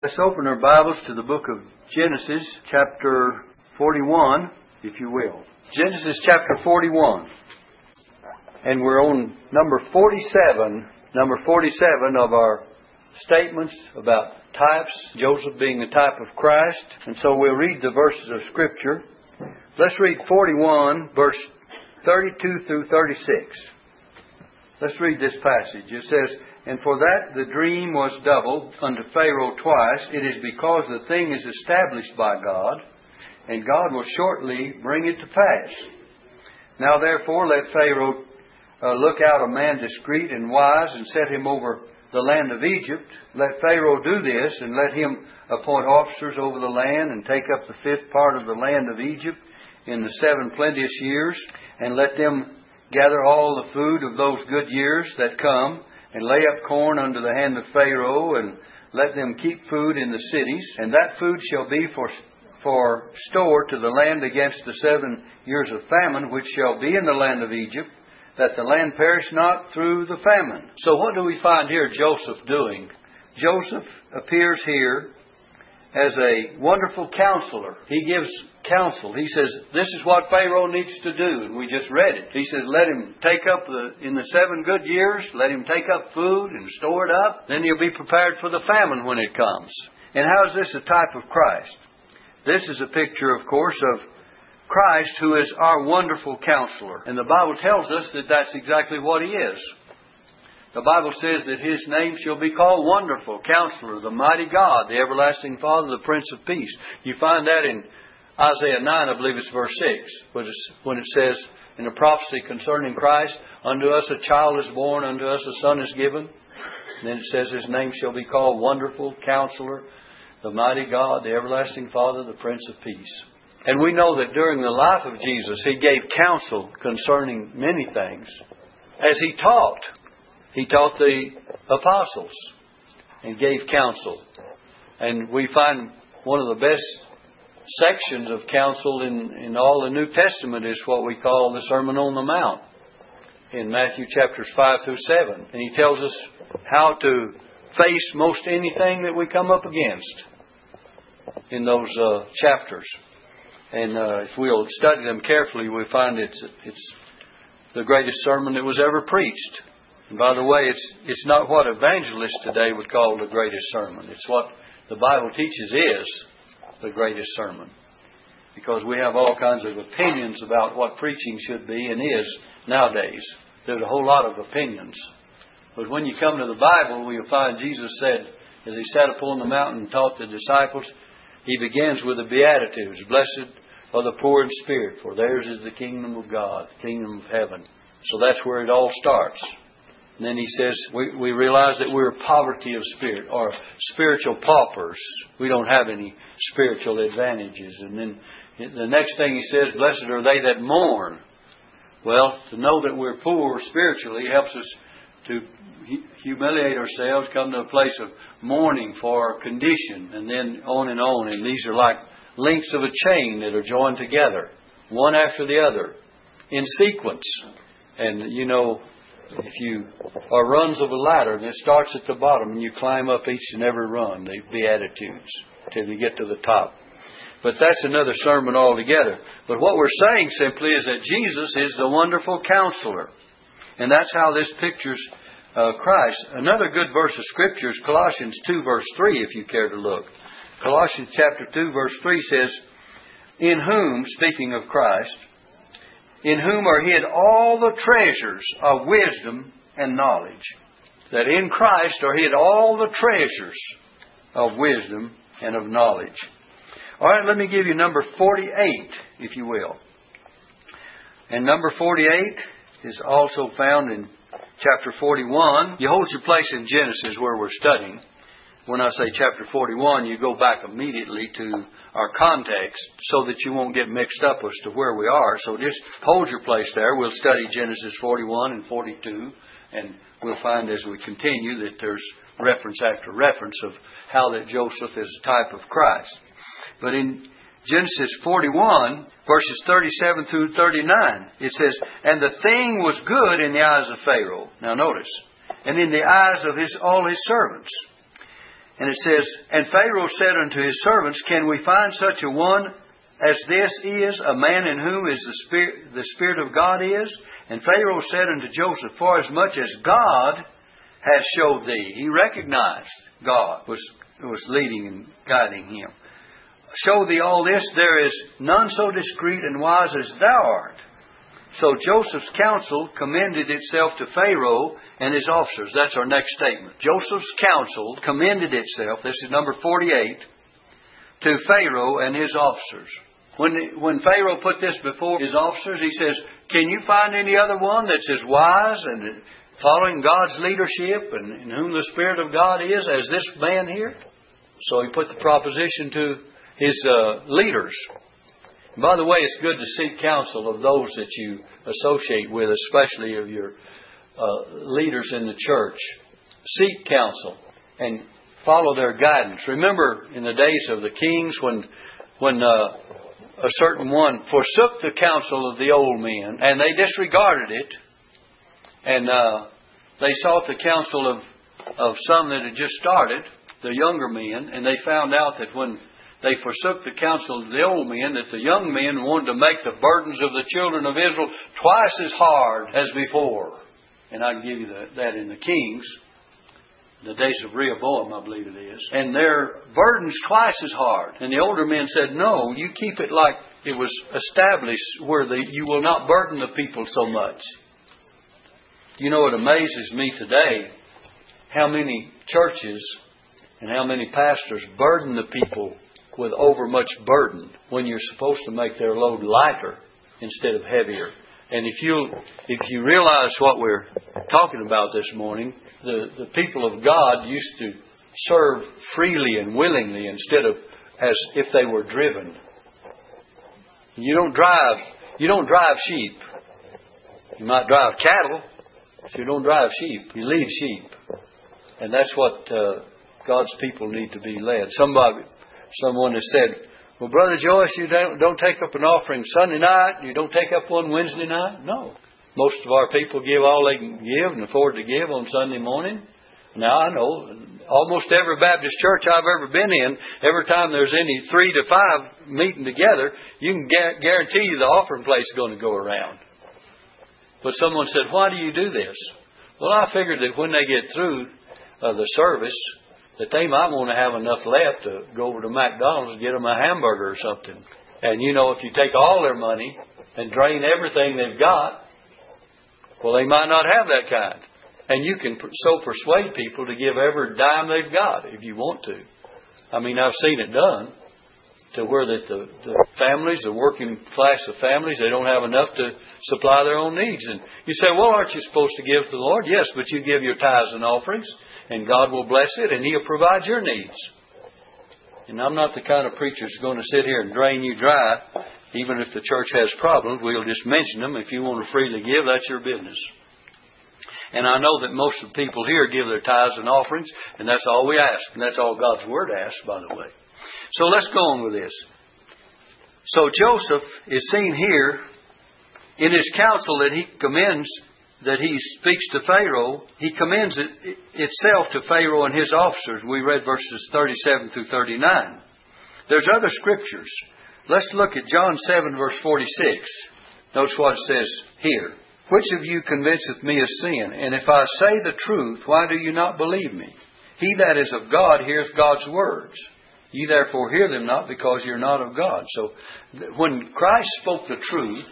Let's open our Bibles to the book of Genesis, chapter 41, if you will. Genesis chapter 41. And we're on number 47 of our statements about types, Joseph being the type of Christ. And so we'll read the verses of Scripture. Let's read 41, verse 32 through 36. Let's read this passage. It says, "And for that the dream was doubled unto Pharaoh twice. It is because the thing is established by God, and God will shortly bring it to pass. Now therefore let Pharaoh look out a man discreet and wise, and set him over the land of Egypt. Let Pharaoh do this, and let him appoint officers over the land, and take up the fifth part of the land of Egypt in the 7 plenteous years, and let them gather all the food of those good years that come, and lay up corn under the hand of Pharaoh, and let them keep food in the cities. And that food shall be for store to the land against the 7 years of famine, which shall be in the land of Egypt, that the land perish not through the famine." So what do we find here Joseph doing? Joseph appears here as a wonderful counselor. He gives counsel. He says, this is what Pharaoh needs to do. And we just read it. He says, let him take up in the 7 good years, let him take up food and store it up. Then he'll be prepared for the famine when it comes. And how is this a type of Christ? This is a picture, of course, of Christ, who is our wonderful counselor. And the Bible tells us that that's exactly what he is. The Bible says that His name shall be called Wonderful, Counselor, the Mighty God, the Everlasting Father, the Prince of Peace. You find that in Isaiah 9, I believe it's verse 6, when it says, in a prophecy concerning Christ, "Unto us a child is born, unto us a son is given." And then it says, His name shall be called Wonderful, Counselor, the Mighty God, the Everlasting Father, the Prince of Peace. And we know that during the life of Jesus, He gave counsel concerning many things. As He taught, He taught the apostles and gave counsel. And we find one of the best sections of counsel in all the New Testament is what we call the Sermon on the Mount in Matthew chapters 5 through 7. And He tells us how to face most anything that we come up against in those chapters. And if we'll study them carefully, we'll find it's the greatest sermon that was ever preached. And by the way, it's not what evangelists today would call the greatest sermon. It's what the Bible teaches is the greatest sermon. Because we have all kinds of opinions about what preaching should be and is nowadays. There's a whole lot of opinions. But when you come to the Bible, we'll find Jesus said, as He sat upon the mountain and taught the disciples, He begins with the Beatitudes. "Blessed are the poor in spirit, for theirs is the kingdom of God," the kingdom of heaven. So that's where it all starts. And then He says, we realize that we're poverty of spirit, or spiritual paupers. We don't have any spiritual advantages. And then the next thing He says, "Blessed are they that mourn." Well, to know that we're poor spiritually helps us to humiliate ourselves, come to a place of mourning for our condition, and then on and on. And these are like links of a chain that are joined together, one after the other, in sequence. And, you know, if you are runs of a ladder, and it starts at the bottom, and you climb up each and every run, the Beatitudes, till you get to the top. But that's another sermon altogether. But what we're saying simply is that Jesus is the wonderful counselor. And that's how this pictures Christ. Another good verse of Scripture is Colossians 2, verse 3, if you care to look. Colossians chapter 2, verse 3 says, "In whom," speaking of Christ, "in whom are hid all the treasures of wisdom and knowledge." That in Christ are hid all the treasures of wisdom and of knowledge. All right, let me give you number 48, if you will. And number 48 is also found in chapter 41. You hold your place in Genesis where we're studying. When I say chapter 41, you go back immediately to our context so that you won't get mixed up as to where we are. So just hold your place there. We'll study Genesis 41 and 42, and we'll find as we continue that there's reference after reference of how that Joseph is a type of Christ. But in Genesis 41, verses 37 through 39, it says, "And the thing was good in the eyes of Pharaoh." Now notice. "And in the eyes of all his servants. And it says, "And Pharaoh said unto his servants, Can we find such a one as this is, a man in whom is the Spirit of God is? And Pharaoh said unto Joseph, Forasmuch as God hath showed thee." He recognized God was leading and guiding him. "Show thee all this, there is none so discreet and wise as thou art." So Joseph's counsel commended itself to Pharaoh and his officers. That's our next statement. Joseph's counsel commended itself, this is number 48, to Pharaoh and his officers. When Pharaoh put this before his officers, he says, "Can you find any other one that's as wise and following God's leadership and in whom the Spirit of God is as this man here?" So he put the proposition to his leaders. And by the way, it's good to seek counsel of those that you associate with, especially of your leaders in the church. Seek counsel and follow their guidance. Remember in the days of the kings when a certain one forsook the counsel of the old men and they disregarded it, and they sought the counsel of some that had just started, the younger men, and they found out that when they forsook the counsel of the old men, that the young men wanted to make the burdens of the children of Israel twice as hard as before. And I can give you that in the Kings, the days of Rehoboam, I believe it is. And their burdens twice as hard. And the older men said, "No, you keep it like it was established, where you will not burden the people so much." You know, it amazes me today how many churches and how many pastors burden the people with overmuch burden when you're supposed to make their load lighter instead of heavier. And if you realize what we're talking about this morning, the people of God used to serve freely and willingly instead of as if they were driven. You don't drive sheep. You might drive cattle, but you don't drive sheep. You lead sheep. And that's what God's people need to be led. Someone has said, "Well, Brother Joyce, you don't take up an offering Sunday night. You don't take up one Wednesday night." No. Most of our people give all they can give and afford to give on Sunday morning. Now, I know almost every Baptist church I've ever been in, every time there's any 3 to 5 meeting together, you can guarantee you the offering plate is going to go around. But someone said, "Why do you do this?" Well, I figured that when they get through the service, that they might want to have enough left to go over to McDonald's and get them a hamburger or something. And you know, if you take all their money and drain everything they've got, well, they might not have that kind. And you can so persuade people to give every dime they've got if you want to. I mean, I've seen it done to where that the families, the working class of families, they don't have enough to supply their own needs. And you say, "Well, aren't you supposed to give to the Lord?" Yes, but you give your tithes and offerings, and God will bless it, and He'll provide your needs. And I'm not the kind of preacher that's going to sit here and drain you dry. Even if the church has problems, we'll just mention them. If you want to freely give, that's your business. And I know that most of the people here give their tithes and offerings, and that's all we ask. And that's all God's Word asks, by the way. So let's go on with this. So Joseph is seen here in his counsel that he commends, that he speaks to Pharaoh, he commends it itself to Pharaoh and his officers. We read verses 37 through 39. There's other scriptures. Let's look at John 7, verse 46. Notice what it says here. "Which of you convinceth me of sin? And if I say the truth, why do you not believe me? He that is of God heareth God's words. Ye therefore hear them not, because ye are not of God." So when Christ spoke the truth,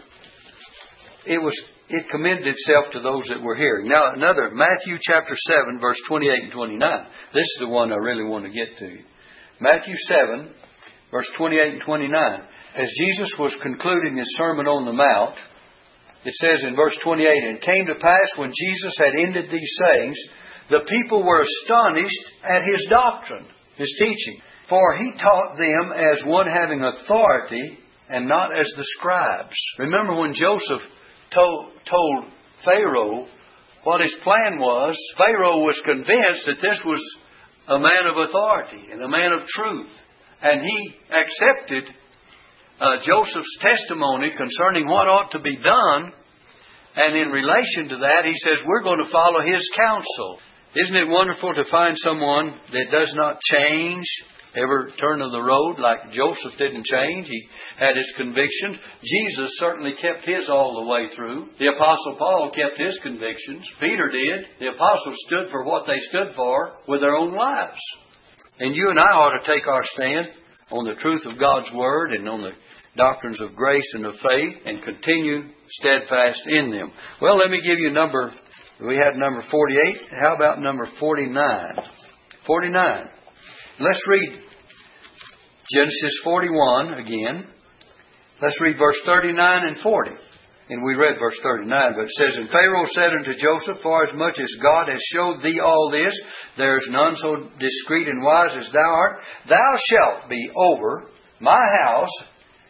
it commended itself to those that were hearing. Now, another, Matthew chapter 7, verse 28 and 29. This is the one I really want to get to. Matthew 7, verse 28 and 29. As Jesus was concluding His Sermon on the Mount, it says in verse 28, "And it came to pass, when Jesus had ended these sayings, the people were astonished at His doctrine," His teaching. "For He taught them as one having authority, and not as the scribes." Remember when Joseph told Pharaoh what his plan was, Pharaoh was convinced that this was a man of authority and a man of truth. And he accepted Joseph's testimony concerning what ought to be done. And in relation to that, he says, "We're going to follow his counsel." Isn't it wonderful to find someone that does not change every turn of the road, like Joseph didn't change? He had his convictions. Jesus certainly kept his all the way through. The Apostle Paul kept his convictions. Peter did. The apostles stood for what they stood for with their own lives. And you and I ought to take our stand on the truth of God's Word and on the doctrines of grace and of faith and continue steadfast in them. Well, let me give you number. We had number 48. How about number 49? 49. Let's read Genesis 41 again. Let's read verse 39 and 40. And we read verse 39, but it says, And Pharaoh said unto Joseph, Forasmuch as God has showed thee all this, there is none so discreet and wise as thou art. Thou shalt be over my house,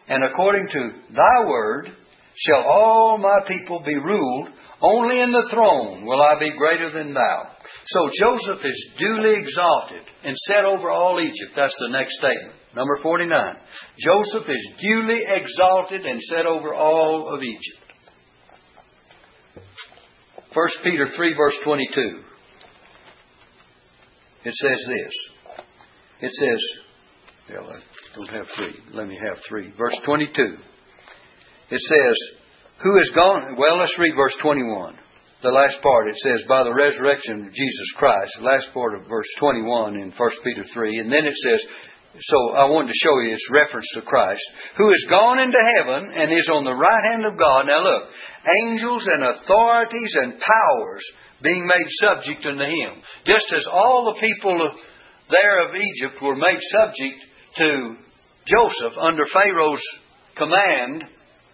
and according to thy word shall all my people be ruled. Only in the throne will I be greater than thou. So Joseph is duly exalted and set over all Egypt. That's the next statement. Number 49. Joseph is duly exalted and set over all of Egypt. 1 Peter 3 verse 22. It says this. It says, well, I don't have 3. Let me have 3. Verse 22. It says, Who is gone? Well, let's read verse 21. The last part, it says, by the resurrection of Jesus Christ. The last part of verse 21 in 1 Peter 3. And then it says, so I wanted to show you its reference to Christ, who is gone into heaven and is on the right hand of God. Now look, angels and authorities and powers being made subject unto Him. Just as all the people there of Egypt were made subject to Joseph under Pharaoh's command,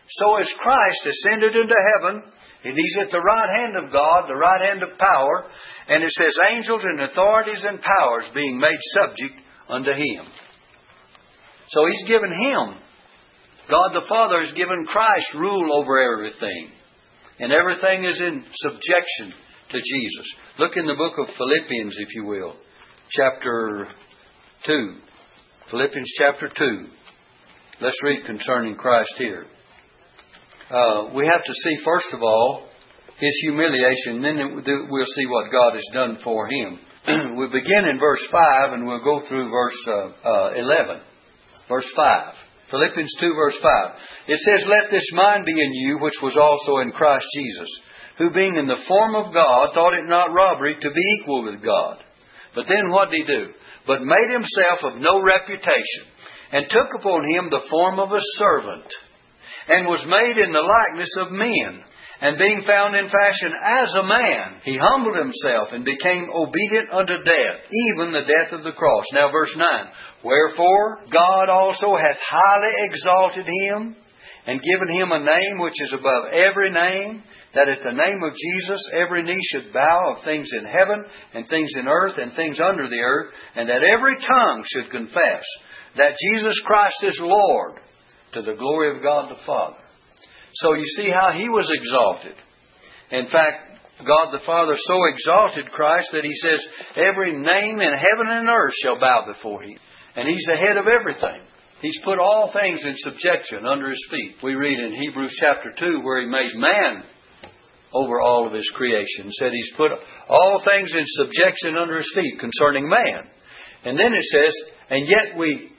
so as Christ ascended into heaven, and He's at the right hand of God, the right hand of power. And it says, angels and authorities and powers being made subject unto Him. So He's given Him. God the Father has given Christ rule over everything. And everything is in subjection to Jesus. Look in the book of Philippians, if you will. Chapter 2. Philippians chapter 2. Let's read concerning Christ here. We have to see, first of all, His humiliation. Then we'll see what God has done for Him. We'll begin in verse 5 and we'll go through verse 11. Verse 5. Philippians 2, verse 5. It says, Let this mind be in you, which was also in Christ Jesus, who being in the form of God, thought it not robbery to be equal with God. But then what did He do? But made Himself of no reputation, and took upon Him the form of a servant, and was made in the likeness of men. And being found in fashion as a man, He humbled Himself and became obedient unto death, even the death of the cross. Now verse 9. Wherefore God also hath highly exalted Him, and given Him a name which is above every name, that at the name of Jesus every knee should bow, of things in heaven, and things in earth, and things under the earth, and that every tongue should confess that Jesus Christ is Lord, to the glory of God the Father. So you see how He was exalted. In fact, God the Father so exalted Christ that He says, every name in heaven and earth shall bow before Him. And He's the head of everything. He's put all things in subjection under His feet. We read in Hebrews chapter 2 where He made man over all of His creation. Said He's put all things in subjection under His feet concerning man. And then it says, and yet we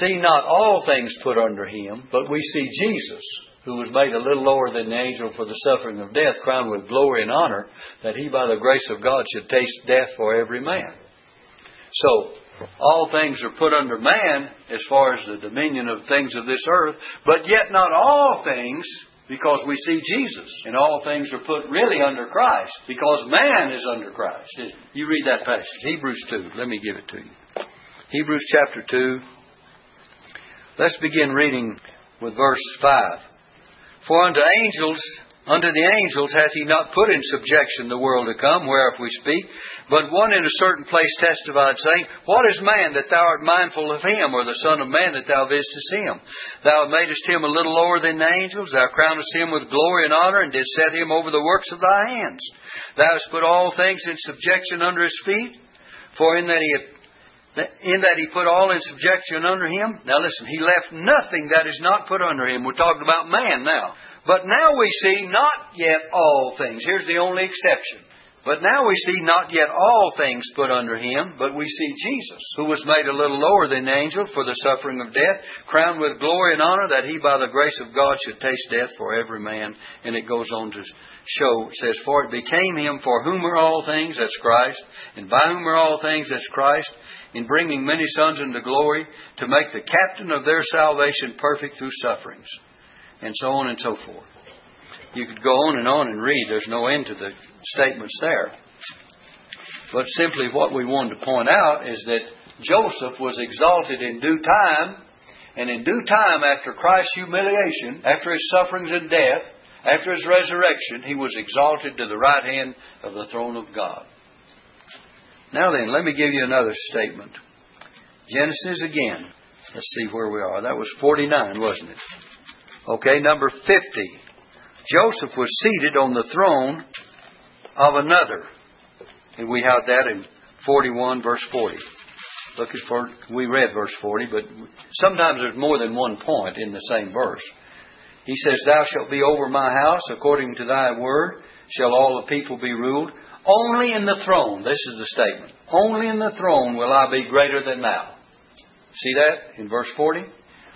see not all things put under Him, but we see Jesus, who was made a little lower than the angel for the suffering of death, crowned with glory and honor, that He by the grace of God should taste death for every man. So, all things are put under man as far as the dominion of things of this earth, but yet not all things, because we see Jesus. And all things are put really under Christ, because man is under Christ. You read that passage, Hebrews 2. Let me give it to you. Hebrews chapter 2. Let's begin reading with verse 5. For unto the angels hath He not put in subjection the world to come, whereof we speak. But one in a certain place testified, saying, What is man that Thou art mindful of him, or the Son of Man that Thou visitest him? Thou madest him a little lower than the angels. Thou crownest him with glory and honor, and didst set him over the works of Thy hands. Thou hast put all things in subjection under His feet, for in that He put all in subjection under Him. Now listen, He left nothing that is not put under Him. We're talking about man now. But now we see not yet all things. Here's the only exception. But now we see not yet all things put under him, but we see Jesus, who was made a little lower than angels for the suffering of death, crowned with glory and honor, that he by the grace of God should taste death for every man. And it goes on to show, it says, for it became him for whom are all things, that's Christ, and by whom are all things, that's Christ, in bringing many sons into glory, to make the captain of their salvation perfect through sufferings, and so on and so forth. You could go on and read. There's no end to the statements there. But simply what we wanted to point out is that Joseph was exalted in due time, and in due time after Christ's humiliation, after his sufferings and death, after his resurrection, he was exalted to the right hand of the throne of God. Now then, let me give you another statement. Genesis again. Let's see where we are. That was 49, wasn't it? Okay, number 50. Joseph was seated on the throne of another. And we have that in 41, verse 40. We read verse 40, but sometimes there's more than one point in the same verse. He says, thou shalt be over my house, according to thy word shall all the people be ruled. Only in the throne, this is the statement, only in the throne will I be greater than thou. See that in verse 40?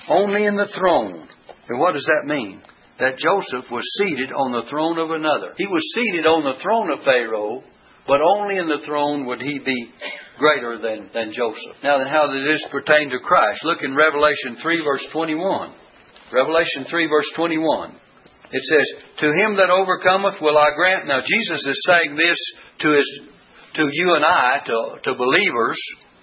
Only in the throne. And what does that mean? That Joseph was seated on the throne of another. He was seated on the throne of Pharaoh, but only in the throne would he be greater than Joseph. Now then, how does this pertain to Christ? Look in Revelation 3, verse 21. Revelation 3, verse 21. It says, to him that overcometh will I grant... Now, Jesus is saying this to you and I, to believers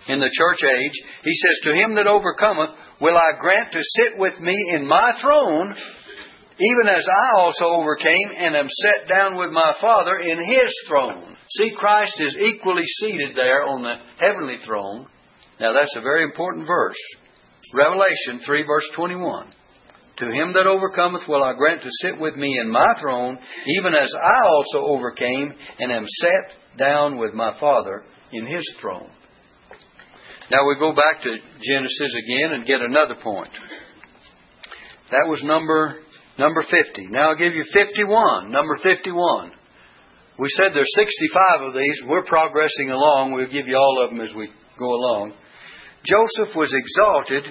in the church age. He says, to him that overcometh will I grant to sit with me in my throne, even as I also overcame and am set down with my Father in His throne. See, Christ is equally seated there on the heavenly throne. Now, that's a very important verse. Revelation 3, verse 21. To him that overcometh will I grant to sit with me in my throne, even as I also overcame and am set down with my Father in His throne. Now, we go back to Genesis again and get another point. That was Number 50. Now I'll give you 51. Number 51. We said there's 65 of these. We're progressing along. We'll give you all of them as we go along. Joseph was exalted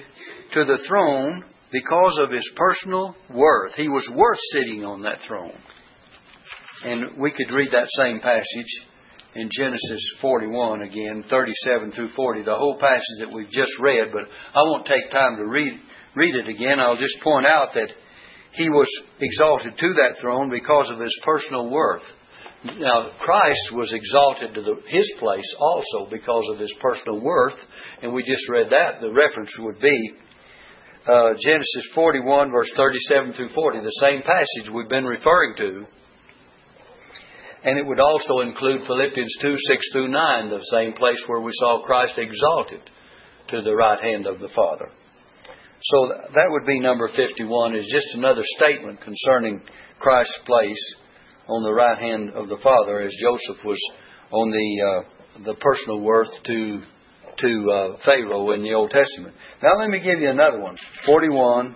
to the throne because of his personal worth. He was worth sitting on that throne. And we could read that same passage in Genesis 41 again, 37 through 40. The whole passage that we've just read, but I won't take time to read it again. I'll just point out that he was exalted to that throne because of his personal worth. Now, Christ was exalted to his place also because of his personal worth. And we just read that. The reference would be Genesis 41, verse 37 through 40, the same passage we've been referring to. And it would also include Philippians 2, 6 through 9, the same place where we saw Christ exalted to the right hand of the Father. So that would be number 51, is just another statement concerning Christ's place on the right hand of the Father, as Joseph was on the personal worth to Pharaoh in the Old Testament. Now let me give you another one, 41,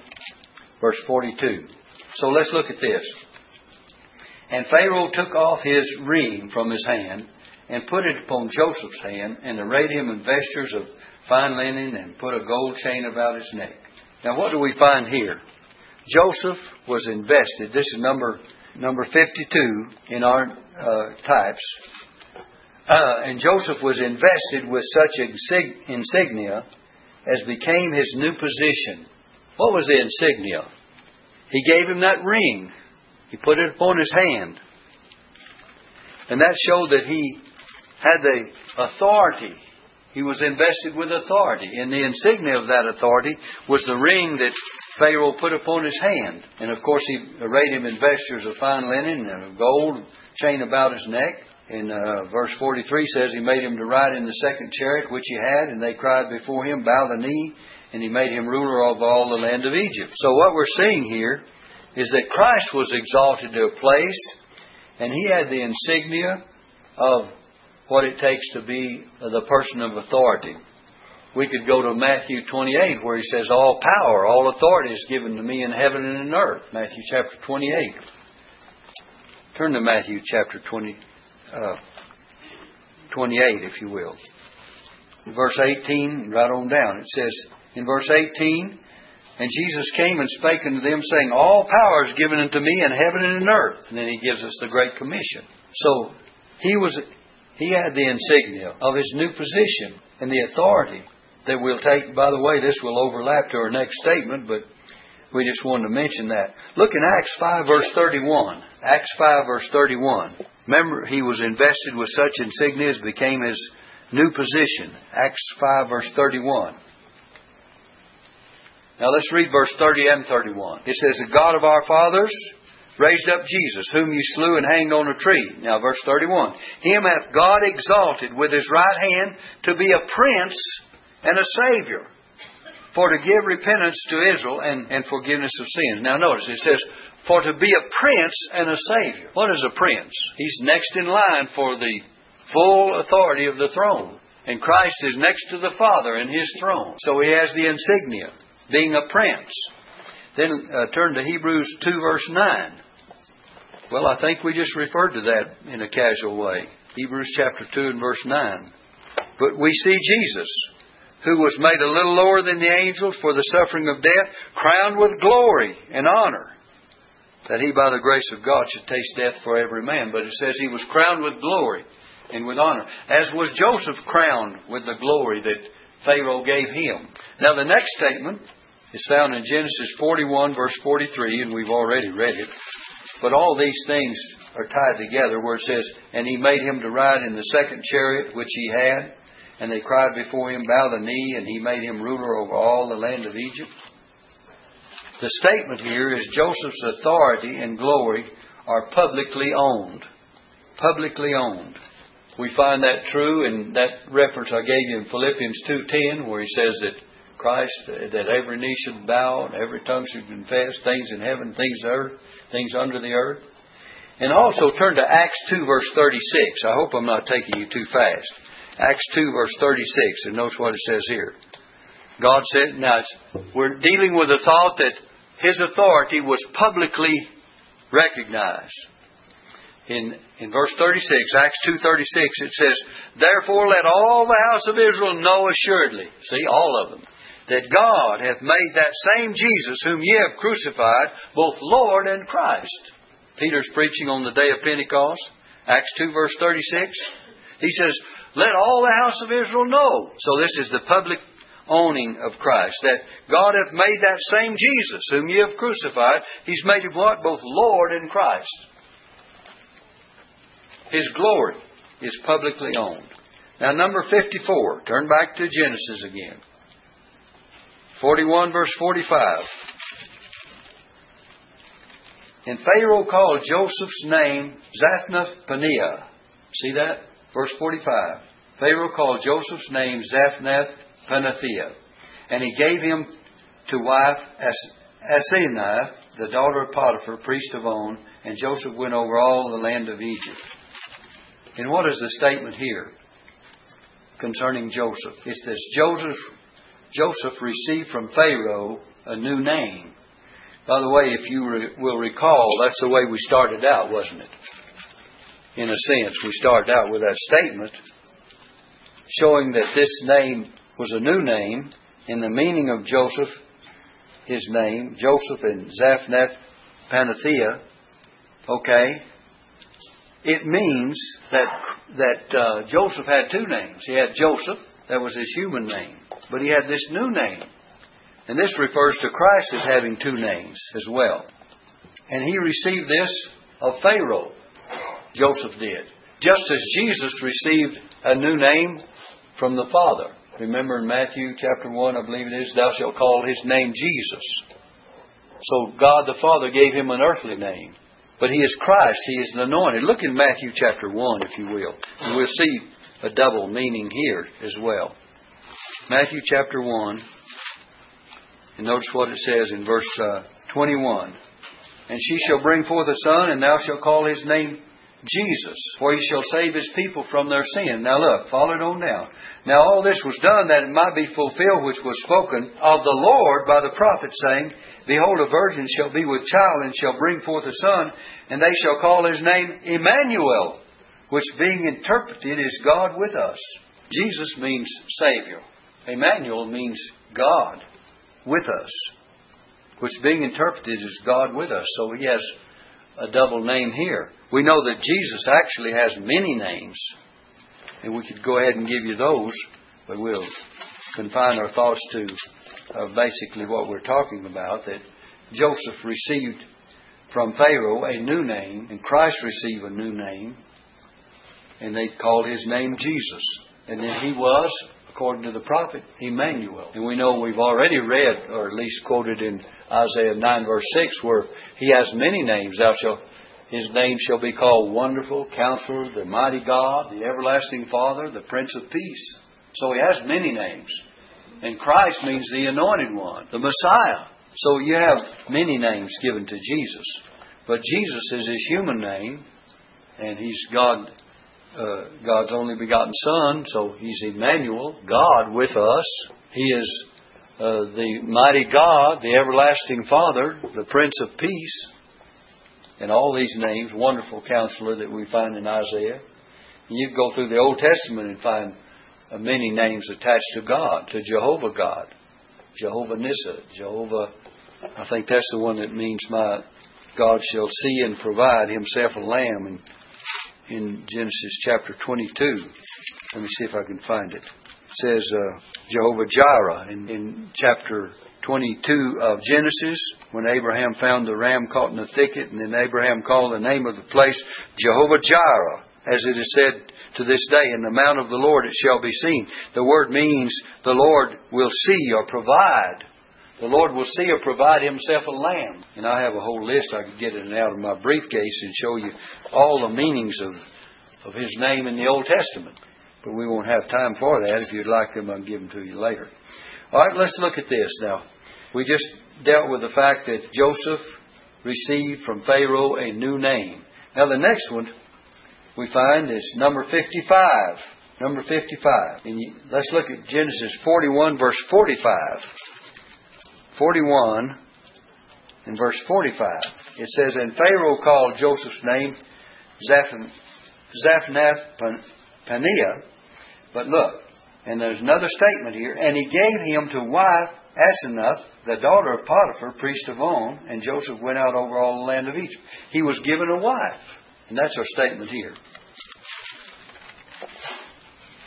verse 42. So let's look at this. And Pharaoh took off his ring from his hand and put it upon Joseph's hand and arrayed him in vestures of fine linen and put a gold chain about his neck. Now, what do we find here? Joseph was invested. This is number 52 in our types. And Joseph was invested with such insignia as became his new position. What was the insignia? He gave him that ring. He put it upon his hand. And that showed that he had the authority. He was invested with authority. And the insignia of that authority was the ring that Pharaoh put upon his hand. And, of course, he arrayed him in vestures of fine linen and a gold chain about his neck. And verse 43 says, he made him to ride in the second chariot which he had, and they cried before him, bow the knee, and he made him ruler of all the land of Egypt. So what we're seeing here is that Christ was exalted to a place, and he had the insignia of what it takes to be the person of authority. We could go to Matthew 28 where he says, all power, all authority is given to me in heaven and in earth. Matthew chapter 28. Turn to Matthew chapter 20, 28, if you will. In verse 18, right on down, it says, in verse 18, and Jesus came and spake unto them, saying, all power is given unto me in heaven and in earth. And then He gives us the Great Commission. So, He had the insignia of His new position and the authority that we'll take. By the way, this will overlap to our next statement, but we just wanted to mention that. Look in Acts 5, verse 31. Acts 5, verse 31. Remember, He was invested with such insignia as became His new position. Acts 5, verse 31. Now let's read verse 30 and 31. It says, the God of our fathers raised up Jesus, whom you slew and hanged on a tree. Now verse 31. Him hath God exalted with His right hand to be a prince and a Savior, for to give repentance to Israel and forgiveness of sins. Now notice, it says, for to be a prince and a Savior. What is a prince? He's next in line for the full authority of the throne. And Christ is next to the Father in His throne. So He has the insignia, being a prince. Then turn to Hebrews 2, verse 9. Well, I think we just referred to that in a casual way. Hebrews chapter 2 and verse 9. But we see Jesus, who was made a little lower than the angels for the suffering of death, crowned with glory and honor, that He by the grace of God should taste death for every man. But it says He was crowned with glory and with honor, as was Joseph crowned with the glory that Pharaoh gave him. Now the next statement is found in Genesis 41, verse 43, and we've already read it. But all these things are tied together, where it says, and He made him to ride in the second chariot which He had, and they cried before Him, bow the knee, and He made him ruler over all the land of Egypt. The statement here is Joseph's authority and glory are publicly owned. Publicly owned. We find that true in that reference I gave you in Philippians 2:10, where he says that Christ, that every knee should bow and every tongue should confess, things in heaven, things on earth, things under the earth. And also turn to Acts 2, verse 36. I hope I'm not taking you too fast. Acts 2, verse 36, and notice what it says here. God said, now we're dealing with the thought that His authority was publicly recognized. In verse 36, Acts 2:36, it says, therefore let all the house of Israel know assuredly, see, all of them, that God hath made that same Jesus whom ye have crucified, both Lord and Christ. Peter's preaching on the day of Pentecost, Acts 2, verse 36. He says, let all the house of Israel know. So this is the public owning of Christ, that God hath made that same Jesus whom ye have crucified. He's made Him what? Both Lord and Christ. His glory is publicly owned. Now, number 54. Turn back to Genesis again. 41, verse 45. And Pharaoh called Joseph's name Zaphnath-paaneah. See that? Verse 45. Pharaoh called Joseph's name Zaphnath-paaneah. And he gave him to wife Asenath, the daughter of Potiphera, priest of On. And Joseph went over all the land of Egypt. And what is the statement here concerning Joseph? It says, Joseph received from Pharaoh a new name. By the way, if you will recall, that's the way we started out, wasn't it? In a sense, we started out with that statement showing that this name was a new name, and the meaning of Joseph, his name, Joseph and Zaphnath-paaneah, okay, it means that Joseph had two names. He had Joseph, that was his human name, but he had this new name. And this refers to Christ as having two names as well. And he received this of Pharaoh, Joseph did, just as Jesus received a new name from the Father. Remember in Matthew chapter 1, I believe it is, thou shalt call His name Jesus. So God the Father gave Him an earthly name. But He is Christ. He is the anointed. Look in Matthew chapter 1, if you will. And we'll see a double meaning here as well. Matthew chapter 1. And notice what it says in verse 21. And she shall bring forth a son, and thou shalt call his name Jesus, for He shall save His people from their sin. Now look, follow it on down. Now all this was done that it might be fulfilled which was spoken of the Lord by the prophet, saying, behold, a virgin shall be with child, and shall bring forth a son, and they shall call His name Emmanuel, which being interpreted is God with us. Jesus means Savior. Emmanuel means God with us, which being interpreted is God with us. So he has a double name here. We know that Jesus actually has many names, and we could go ahead and give you those, but we'll confine our thoughts to basically what we're talking about, that Joseph received from Pharaoh a new name, and Christ received a new name, and they called his name Jesus. And then he was, according to the prophet, Emmanuel. And we know we've already read, or at least quoted in Isaiah 9 verse 6, where he has many names. His name shall be called Wonderful, Counselor, the Mighty God, the Everlasting Father, the Prince of Peace. So he has many names. And Christ means the Anointed One, the Messiah. So you have many names given to Jesus. But Jesus is his human name, and he's God's only begotten Son, so he's Emmanuel, God with us. He is the Mighty God, the Everlasting Father, the Prince of Peace, and all these names, Wonderful Counselor that we find in Isaiah. And you go through the Old Testament and find many names attached to God, to Jehovah God, Jehovah Nissi, Jehovah, I think that's the one that means my God shall see and provide himself a lamb, and in Genesis chapter 22. Let me see if I can find it. It says Jehovah-Jireh in chapter 22 of Genesis, when Abraham found the ram caught in the thicket, and then Abraham called the name of the place Jehovah-Jireh, as it is said to this day, in the mount of the Lord it shall be seen. The word means the Lord will see or provide. The Lord will see or provide himself a lamb. And I have a whole list. I could get it out of my briefcase and show you all the meanings of his name in the Old Testament. But we won't have time for that. If you'd like them, I'll give them to you later. All right, let's look at this now. We just dealt with the fact that Joseph received from Pharaoh a new name. Now the next one we find is number 55. Number 55. And let's look at Genesis 41, verse 45. 41 and verse 45. It says, and Pharaoh called Joseph's name Zaphnath-paaneah. But look, and there's another statement here. And he gave him to wife Asenath, the daughter of Potiphera, priest of On. And Joseph went out over all the land of Egypt. He was given a wife. And that's our statement here.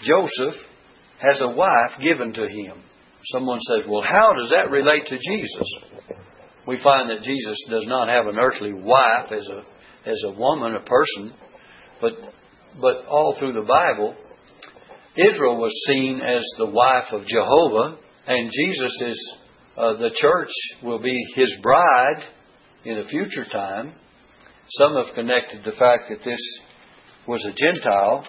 Joseph has a wife given to him. Someone says, well, how does that relate to Jesus? We find that Jesus does not have an earthly wife as a woman, a person. But all through the Bible, Israel was seen as the wife of Jehovah. And Jesus is, the church will be his bride in a future time. Some have connected the fact that this was a Gentile,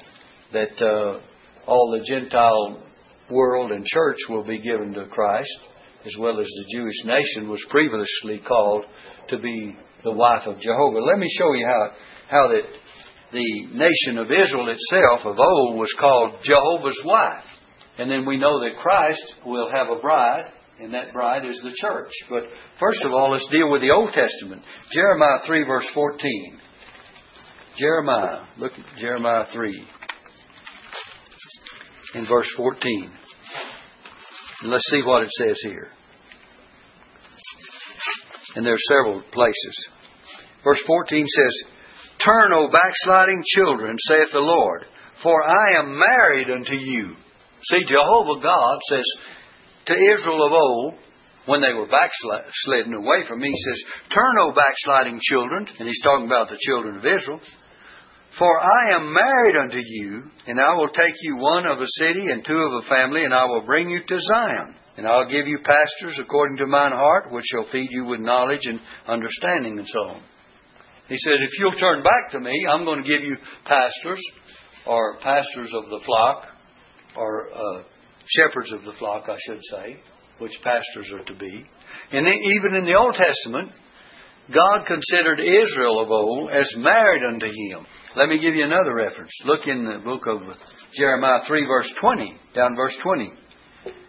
that all the Gentile world and church will be given to Christ, as well as the Jewish nation was previously called to be the wife of Jehovah. Let me show you how that the nation of Israel itself of old was called Jehovah's wife. And then we know that Christ will have a bride, and that bride is the church. But first of all, let's deal with the Old Testament. Jeremiah 3, verse 14. Look at Jeremiah 3. In verse 14. And let's see what it says here. And there are several places. Verse 14 says, turn, O backsliding children, saith the Lord, for I am married unto you. See, Jehovah God says to Israel of old, when they were backslidden away from me, he says, turn, O backsliding children. And he's talking about the children of Israel. For I am married unto you, and I will take you one of a city and two of a family, and I will bring you to Zion. And I'll give you pastors according to mine heart, which shall feed you with knowledge and understanding, and so on. He said, if you'll turn back to me, I'm going to give you pastors, or pastors of the flock, or shepherds of the flock, I should say, which pastors are to be. And even in the Old Testament, God considered Israel of old as married unto him. Let me give you another reference. Look in the book of Jeremiah 3, verse 20, down verse 20.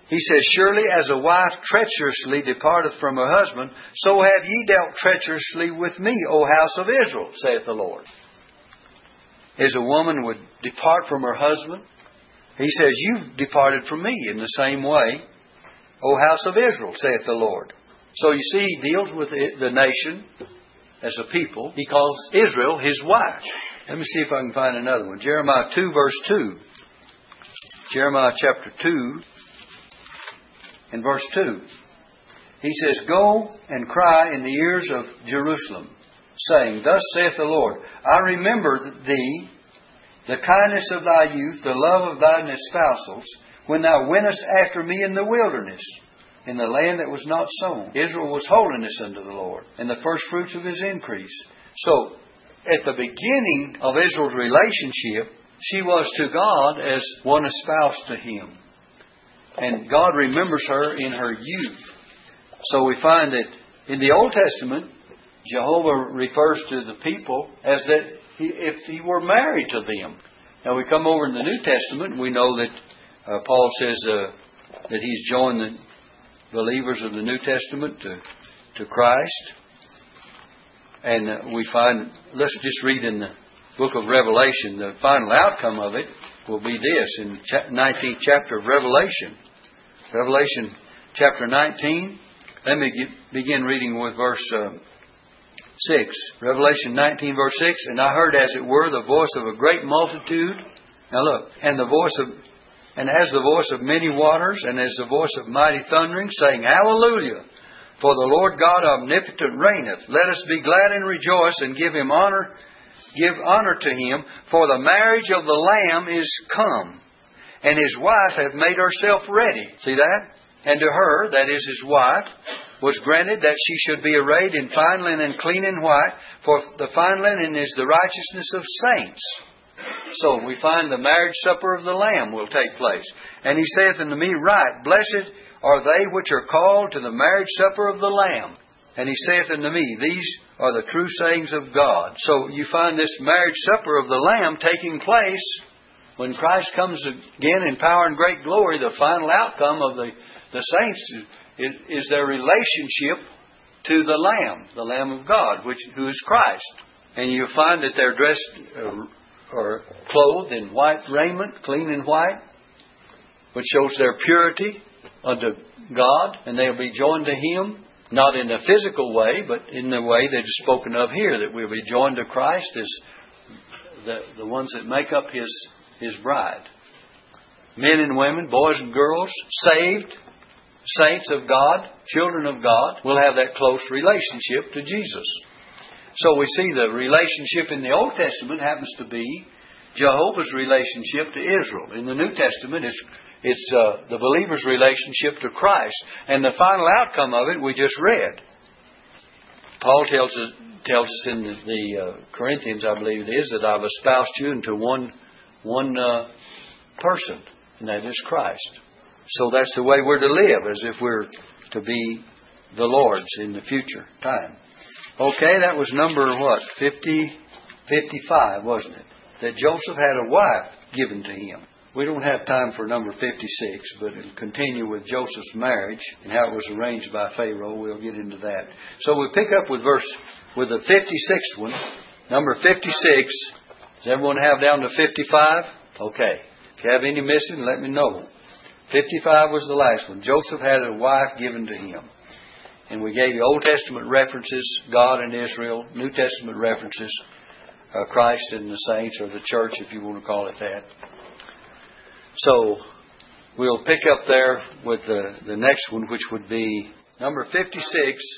He says, surely as a wife treacherously departeth from her husband, so have ye dealt treacherously with me, O house of Israel, saith the Lord. is a woman would depart from her husband. He says, you've departed from me in the same way, O house of Israel, saith the Lord. So you see, he deals with the nation as a people. He calls Israel his wife. Let me see if I can find another one. Jeremiah 2, verse 2. Jeremiah chapter 2 and verse 2. He says, Go and cry in the ears of Jerusalem, saying, Thus saith the Lord, I remember thee, the kindness of thy youth, the love of thine espousals, when thou wentest after me in the wilderness, in the land that was not sown. Israel was holiness unto the Lord, and the first fruits of his increase. So, at the beginning of Israel's relationship, she was to God as one espoused to Him. And God remembers her in her youth. So we find that in the Old Testament, Jehovah refers to the people as that if He were married to them. Now we come over in the New Testament, and we know that Paul says that He's joined the believers of the New Testament to Christ. And we find, let's just read in the book of Revelation, the final outcome of it will be this, in the 19th chapter of Revelation. Revelation chapter 19. Let me begin reading with verse 6. Revelation 19, verse 6. And I heard, as it were, the voice of a great multitude. Now look. And as the voice of many waters, and as the voice of mighty thundering, saying, Hallelujah! For the Lord God omnipotent reigneth. Let us be glad and rejoice, and give Him honor. Give honor to Him, for the marriage of the Lamb is come, and His wife hath made herself ready. See that? And to her, that is His wife, was granted that she should be arrayed in fine linen, clean and white, for the fine linen is the righteousness of saints. So we find the marriage supper of the Lamb will take place. And He saith unto me, Right, blessed are they which are called to the marriage supper of the Lamb. And He saith unto me, These are the true sayings of God. So you find this marriage supper of the Lamb taking place when Christ comes again in power and great glory. The final outcome of the saints is their relationship to the Lamb of God, who is Christ. And you find that they're dressed or clothed in white raiment, clean and white, which shows their purity unto God, and they'll be joined to Him. Not in a physical way, but in the way that is spoken of here, that we'll be joined to Christ as the ones that make up His bride. Men and women, boys and girls, saved, saints of God, children of God, will have that close relationship to Jesus. So we see the relationship in the Old Testament happens to be Jehovah's relationship to Israel. In the New Testament, it's the believer's relationship to Christ. And the final outcome of it we just read. Paul tells us in the Corinthians, I believe it is, that I've espoused you into one person, and that is Christ. So that's the way we're to live, as if we're to be the Lord's in the future time. Okay, that was number what? 55, wasn't it? That Joseph had a wife given to him. We don't have time for number 56, but it'll continue with Joseph's marriage and how it was arranged by Pharaoh. We'll get into that. So we pick up with the 56th one, number 56. Does everyone have down to 55? Okay. If you have any missing, let me know. 55 was the last one. Joseph had a wife given to him. And we gave you Old Testament references, God and Israel, New Testament references, Christ and the saints, or the church, if you want to call it that. So, we'll pick up there with the next one, which would be number 56,